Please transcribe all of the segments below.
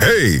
Hey,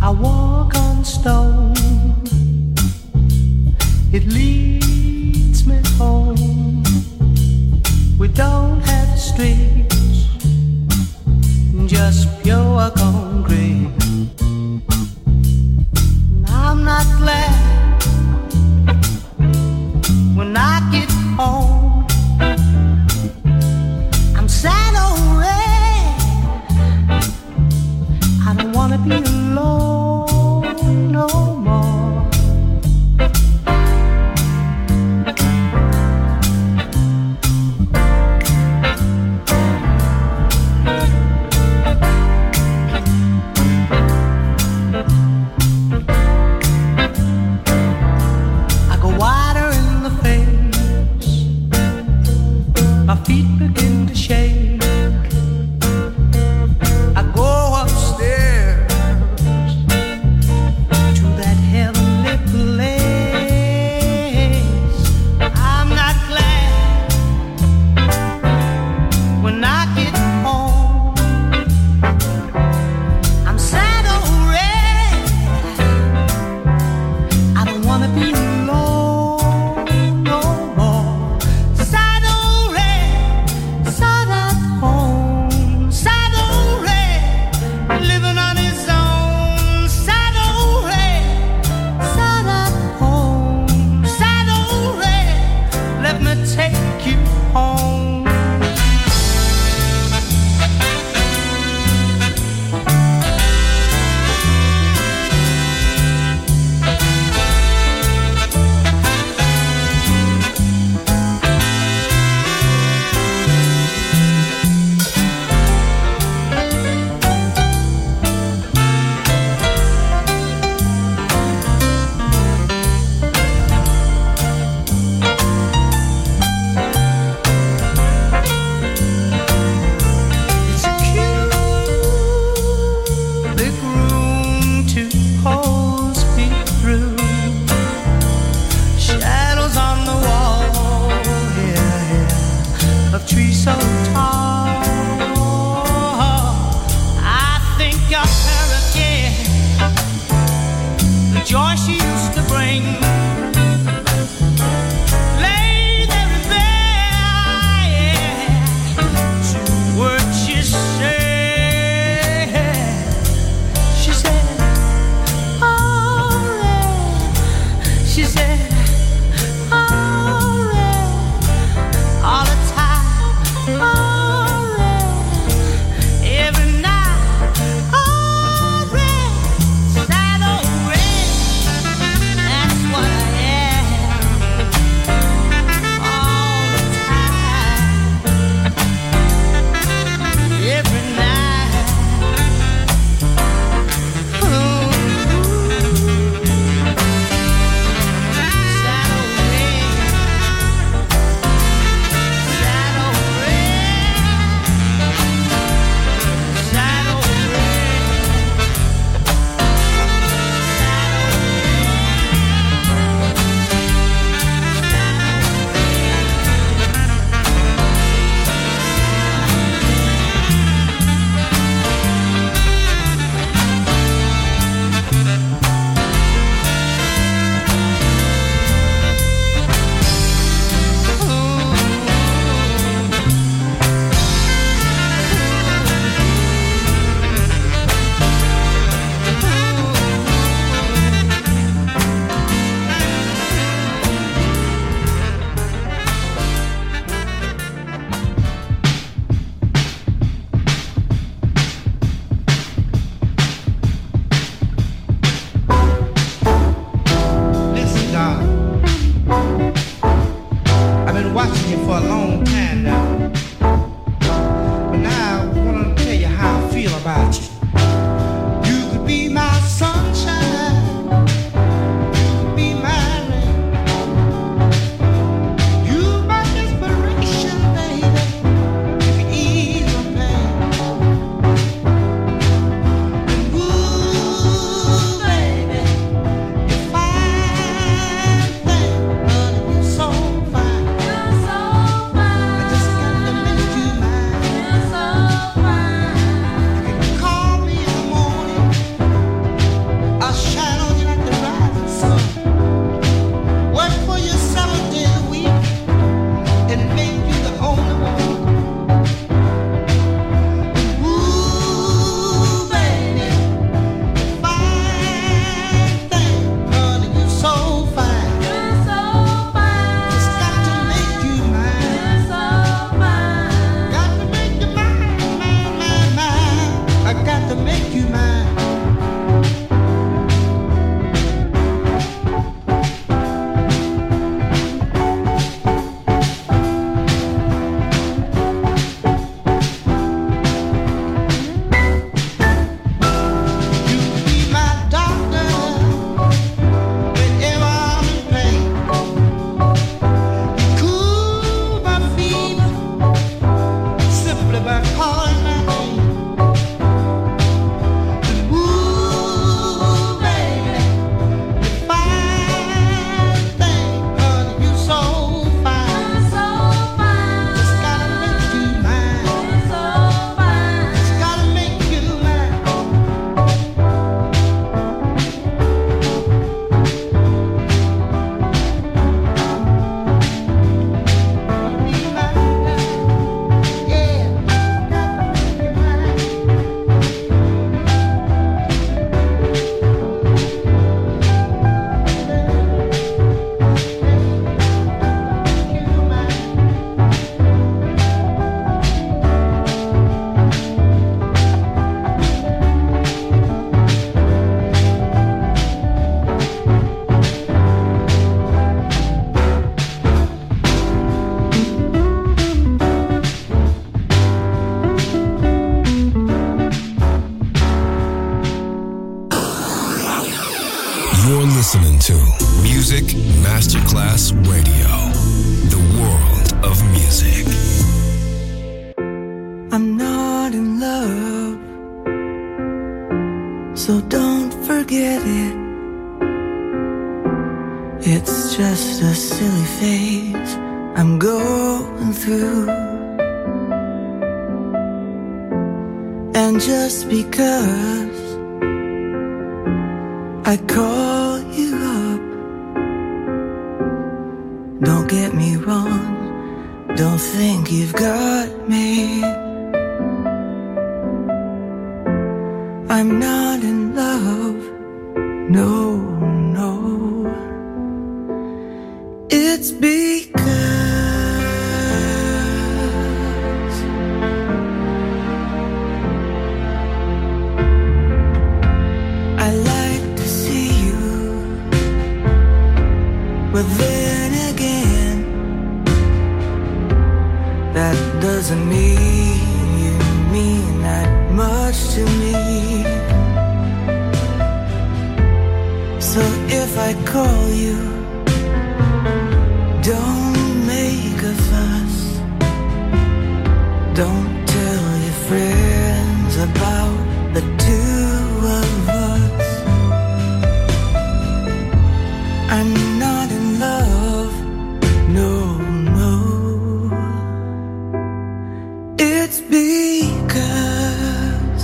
I walk on stone, it leads me home. We don't have streets, just pure concrete. Masterclass Radio, the world of music. I'm not in love, so don't forget it. It's just a silly phase I'm going through. And just because I call you up, don't get me wrong, don't think you've got me. I'm not in love, no, no. It's doesn't mean you mean that much to me. So if I call you, don't make a fuss. Don't tell your friends about the two of us. I'm not in love, no. Because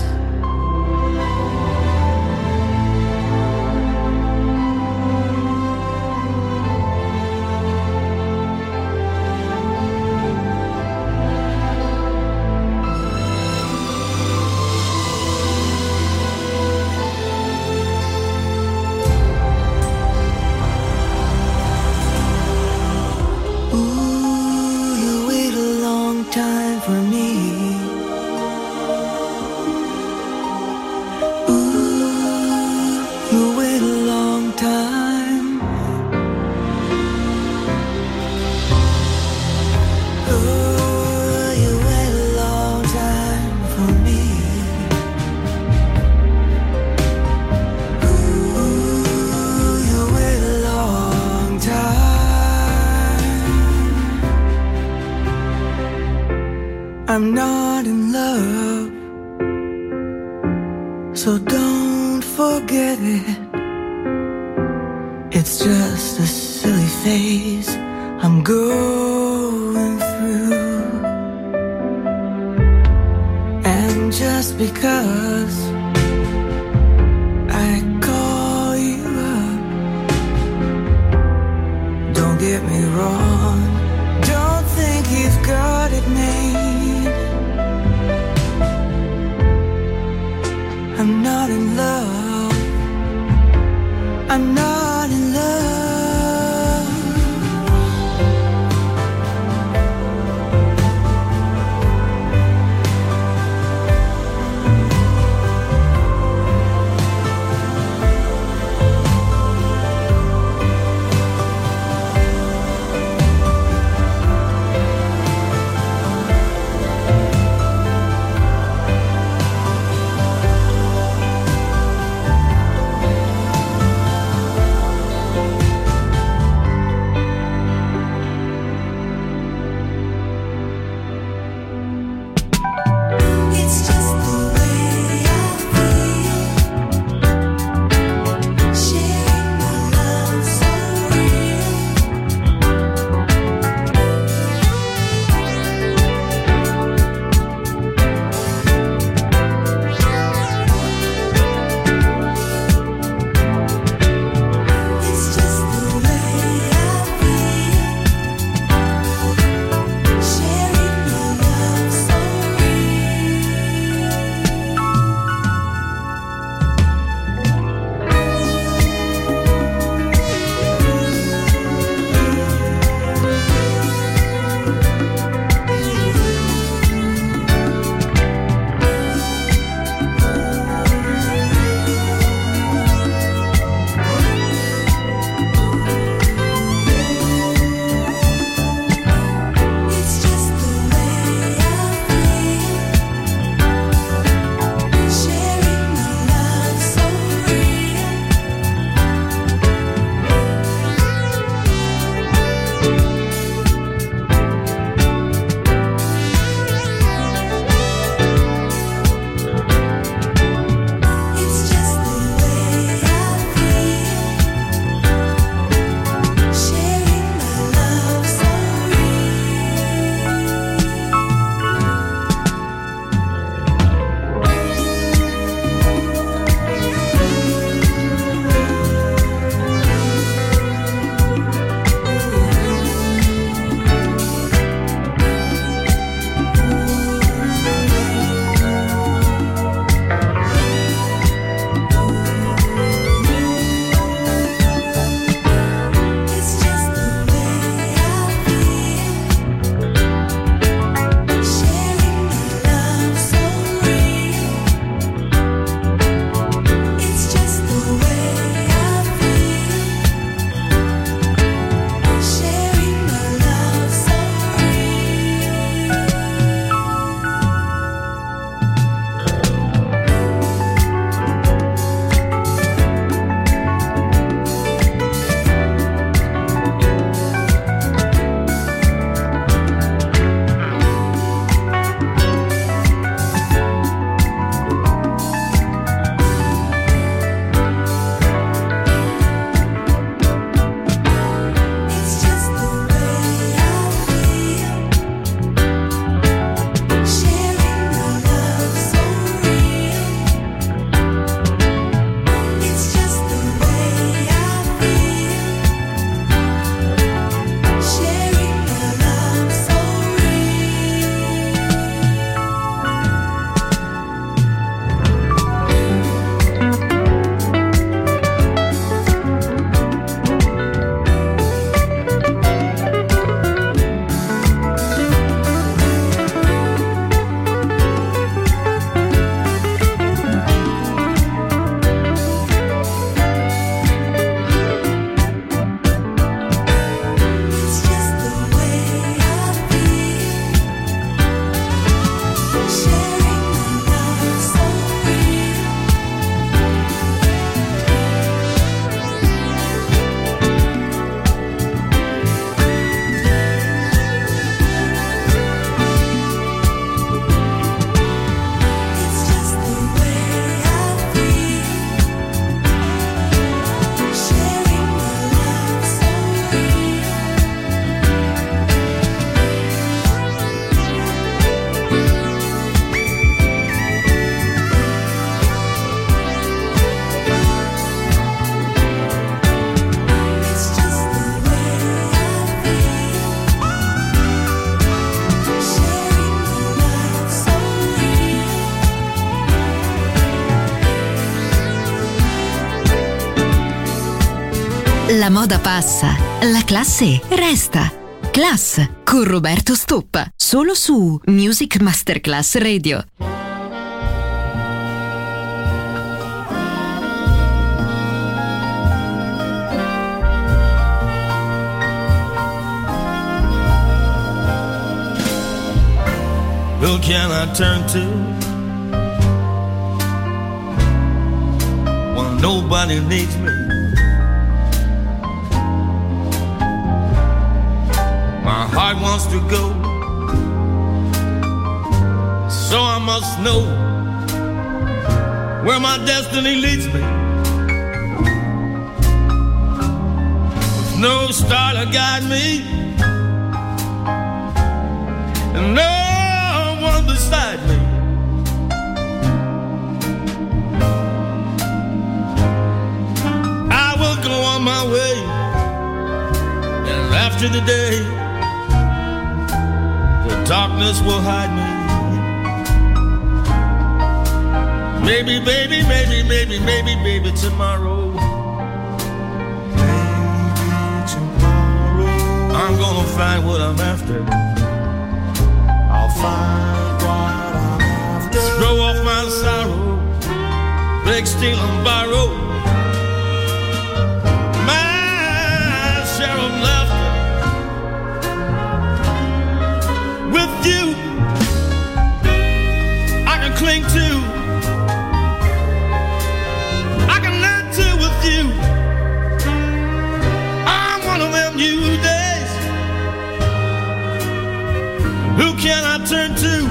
ooh, you wait a long time for me. I'm not in love, so don't forget it. It's just a silly phase I'm going through. And just because I call you up, don't get me wrong, don't think you've got it made. I'm not in love, I'm not in love. La moda passa, la classe resta. Class con Roberto Stoppa, solo su Music Masterclass Radio. Who can I turn to? Nobody needs me. My heart wants to go, so I must know where my destiny leads me. With no star to guide me, and no one beside me. My way, and after the day, the darkness will hide me. Maybe, baby, maybe, maybe, maybe, baby, tomorrow. Maybe tomorrow I'm gonna find what I'm after. I'll find what I'm after. Throw off my sorrow, break, steal, and borrow. Turn to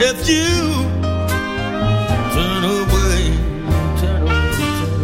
if you turn away, turn away, turn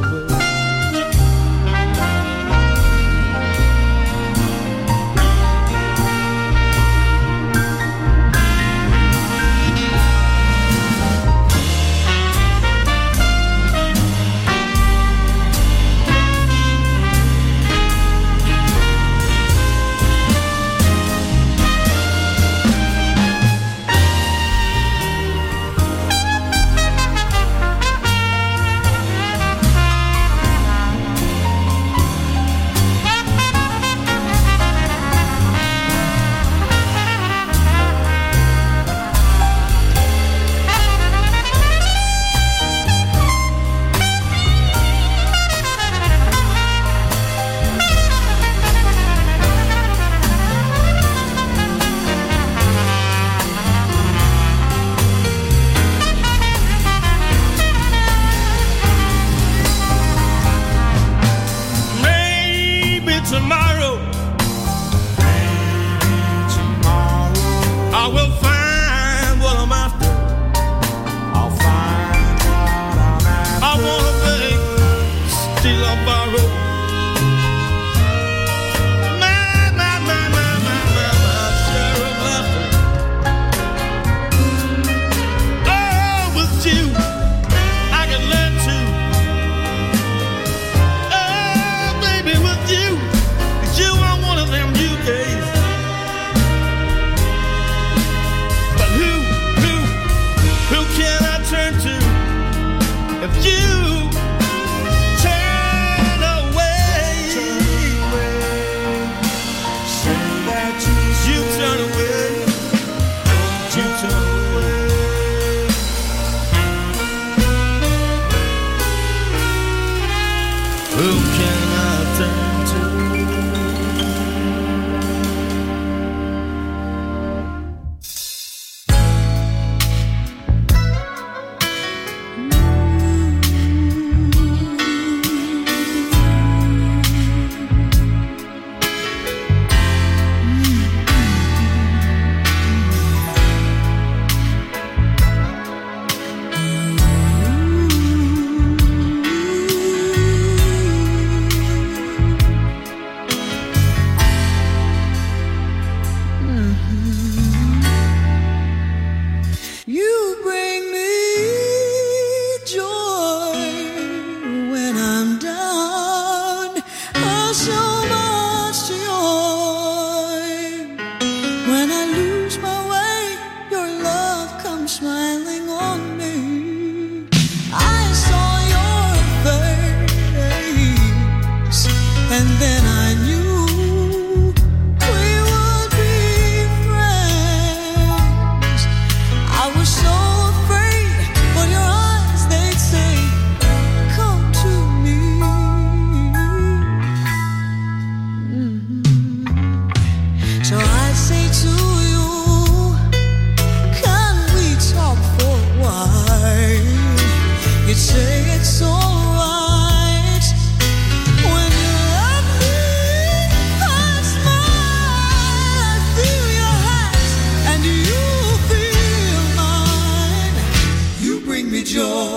joy.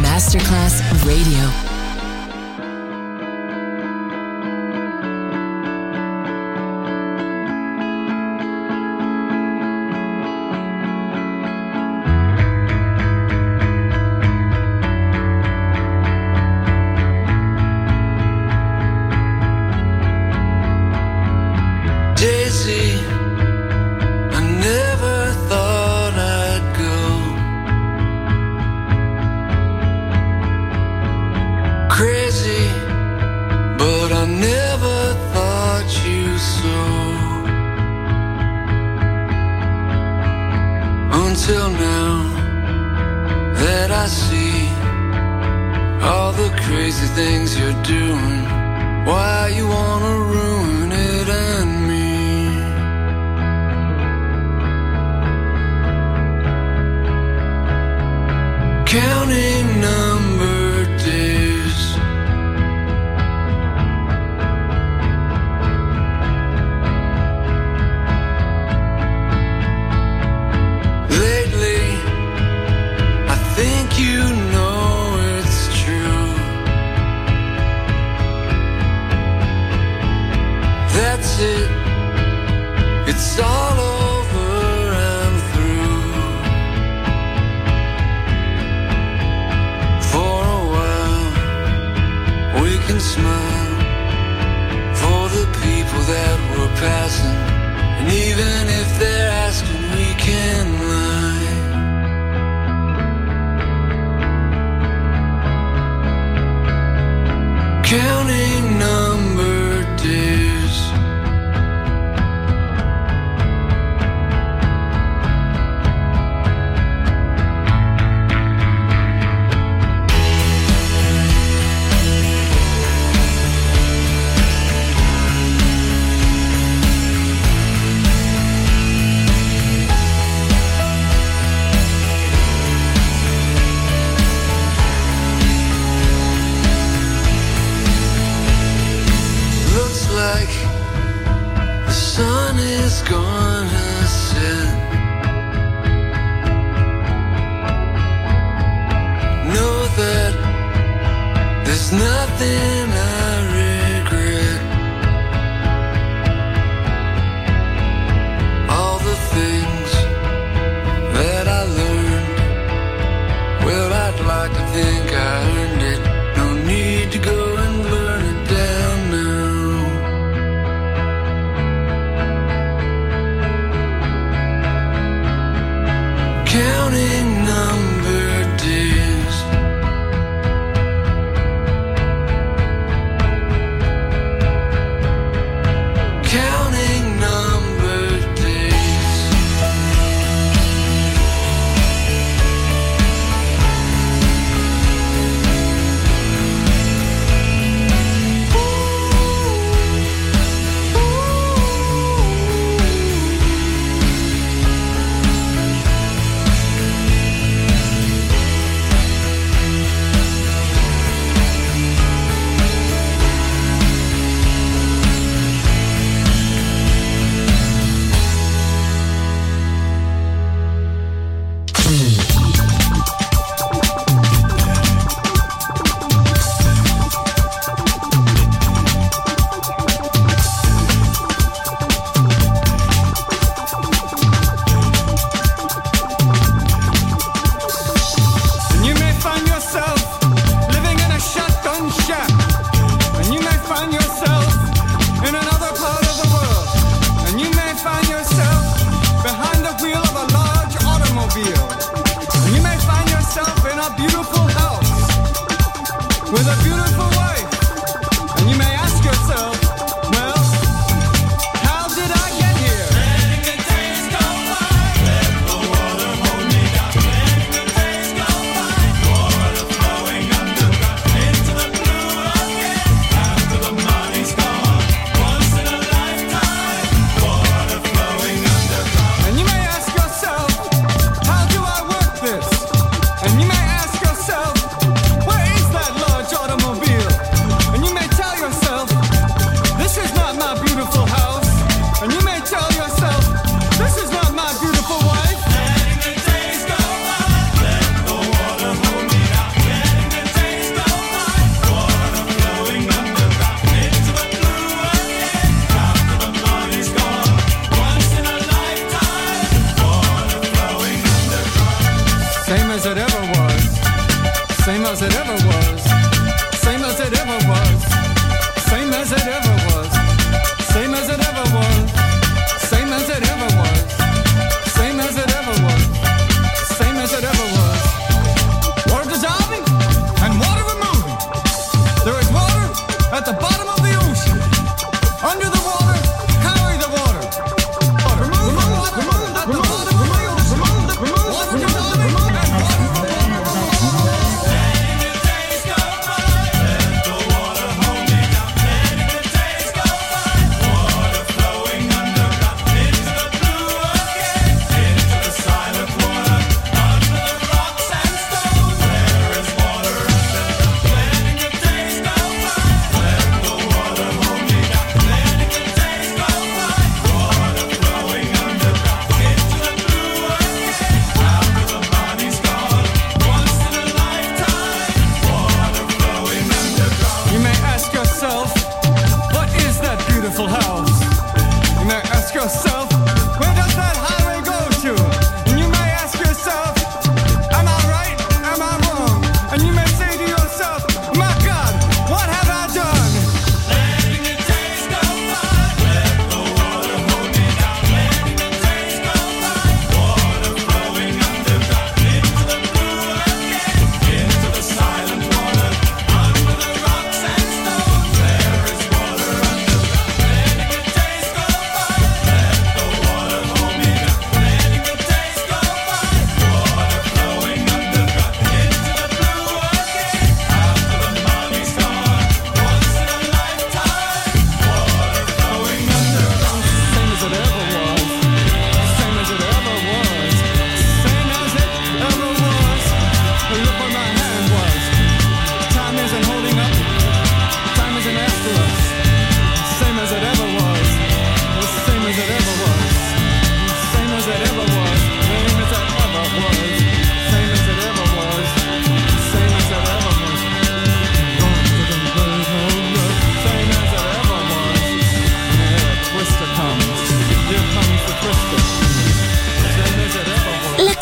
Masterclass Radio. Counting number days.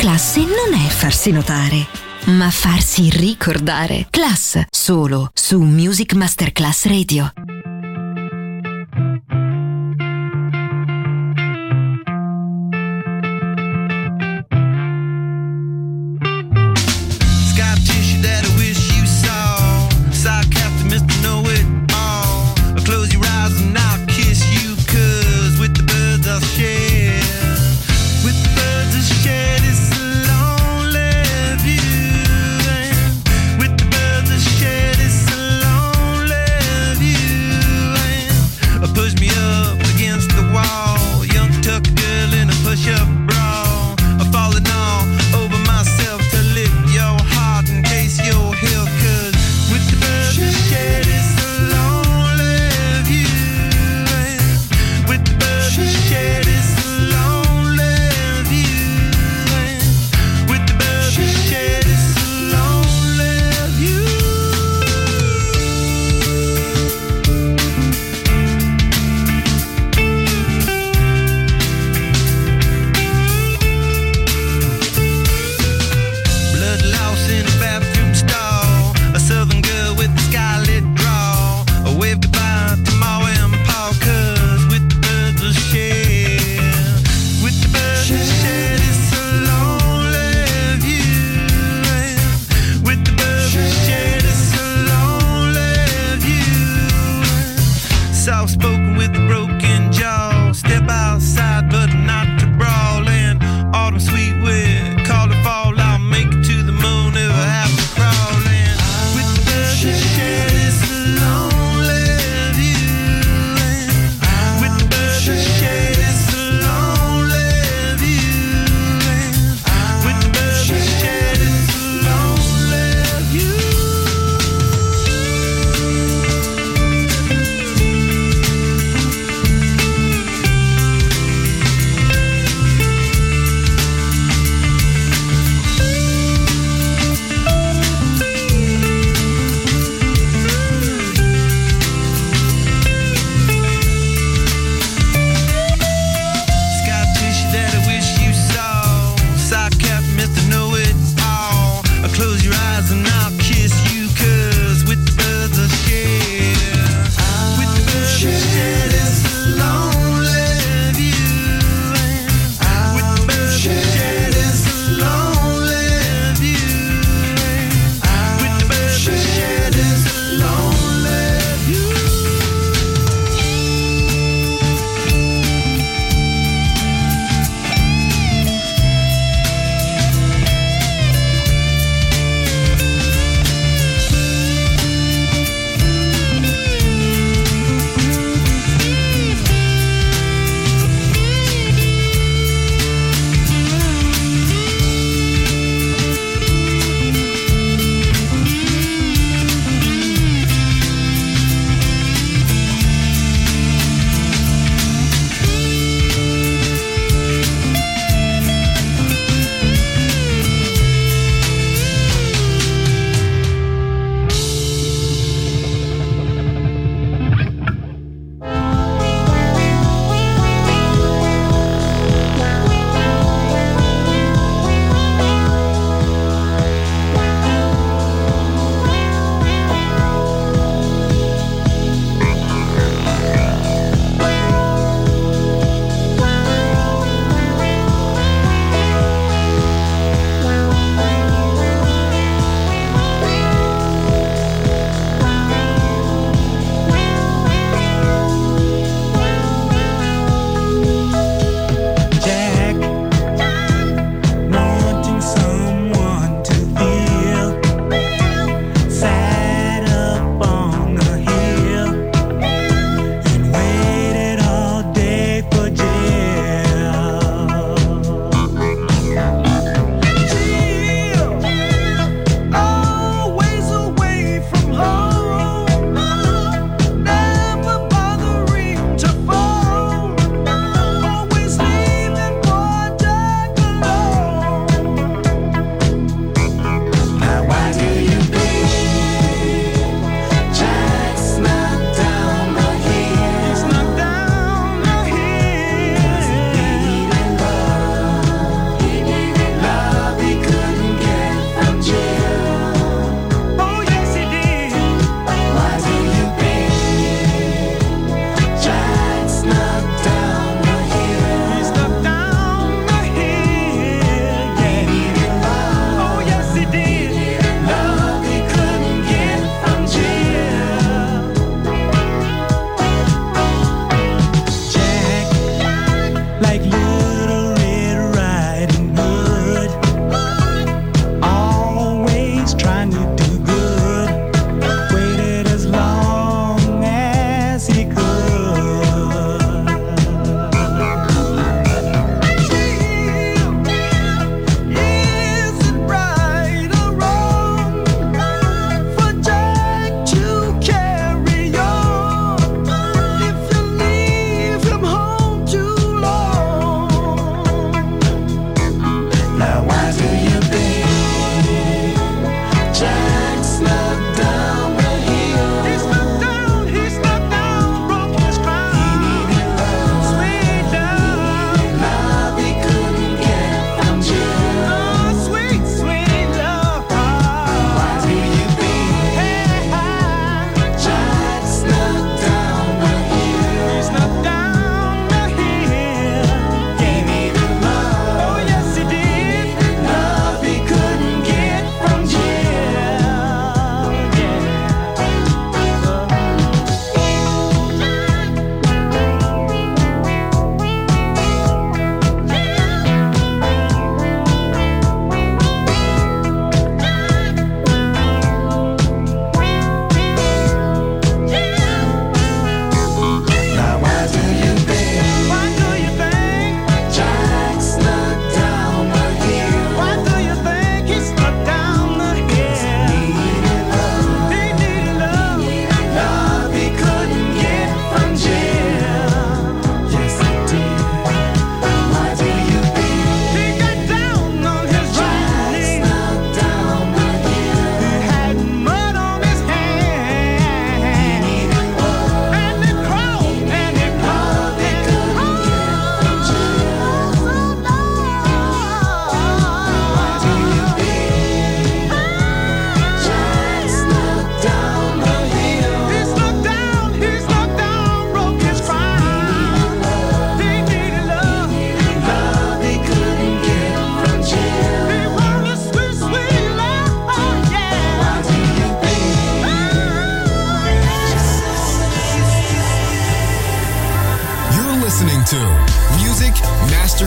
classe non è farsi notare, ma farsi ricordare. Class, solo su Music Masterclass Radio. You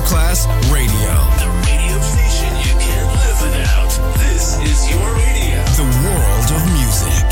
Masterclass Radio. The radio station you can't live without. This is your radio. The world of music.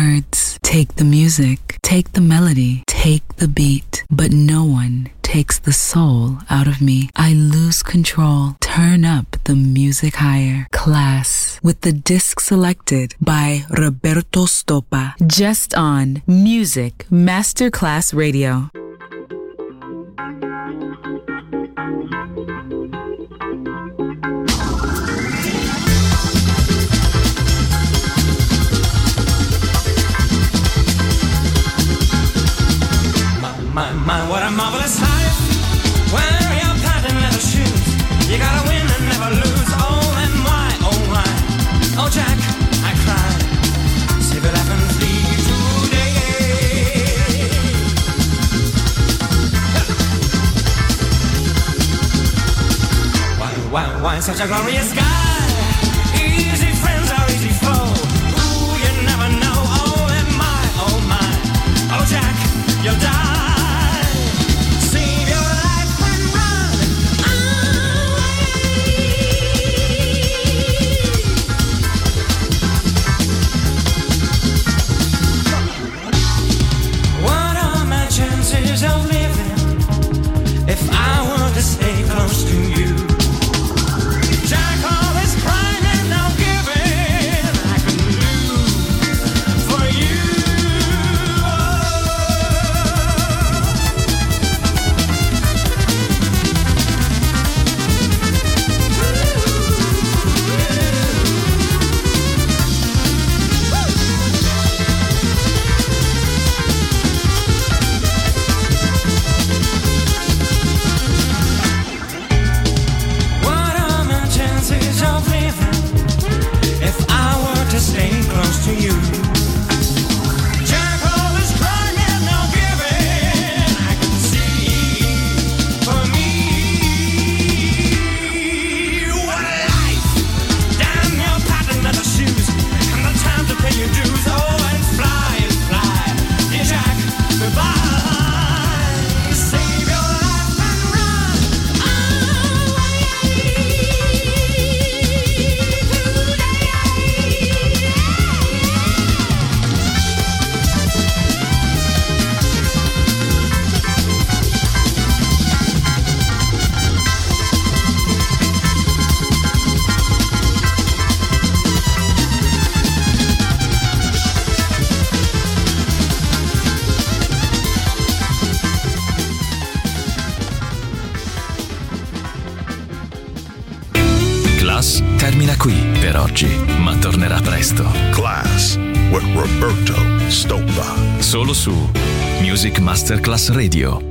words. Take the music, take the melody, take the beat, but no one takes the soul out of me. I lose control. Turn up the music higher. Class with the disc selected by Roberto Stoppa. Just on Music Masterclass Radio. My, what a marvelous life. Wear your patent leather shoes. You gotta win and never lose. Oh, then why, oh, why? Oh, Jack, I cried. Save it up and leave today. Why, such a glorious guy? Easy friends are easy foe. Ooh, you never know. Oh, then my, oh, my. Oh, Jack, you'll die. Of living, if I were to stay close to you, Jack, all this pride and no giving I could lose for you. Class Radio.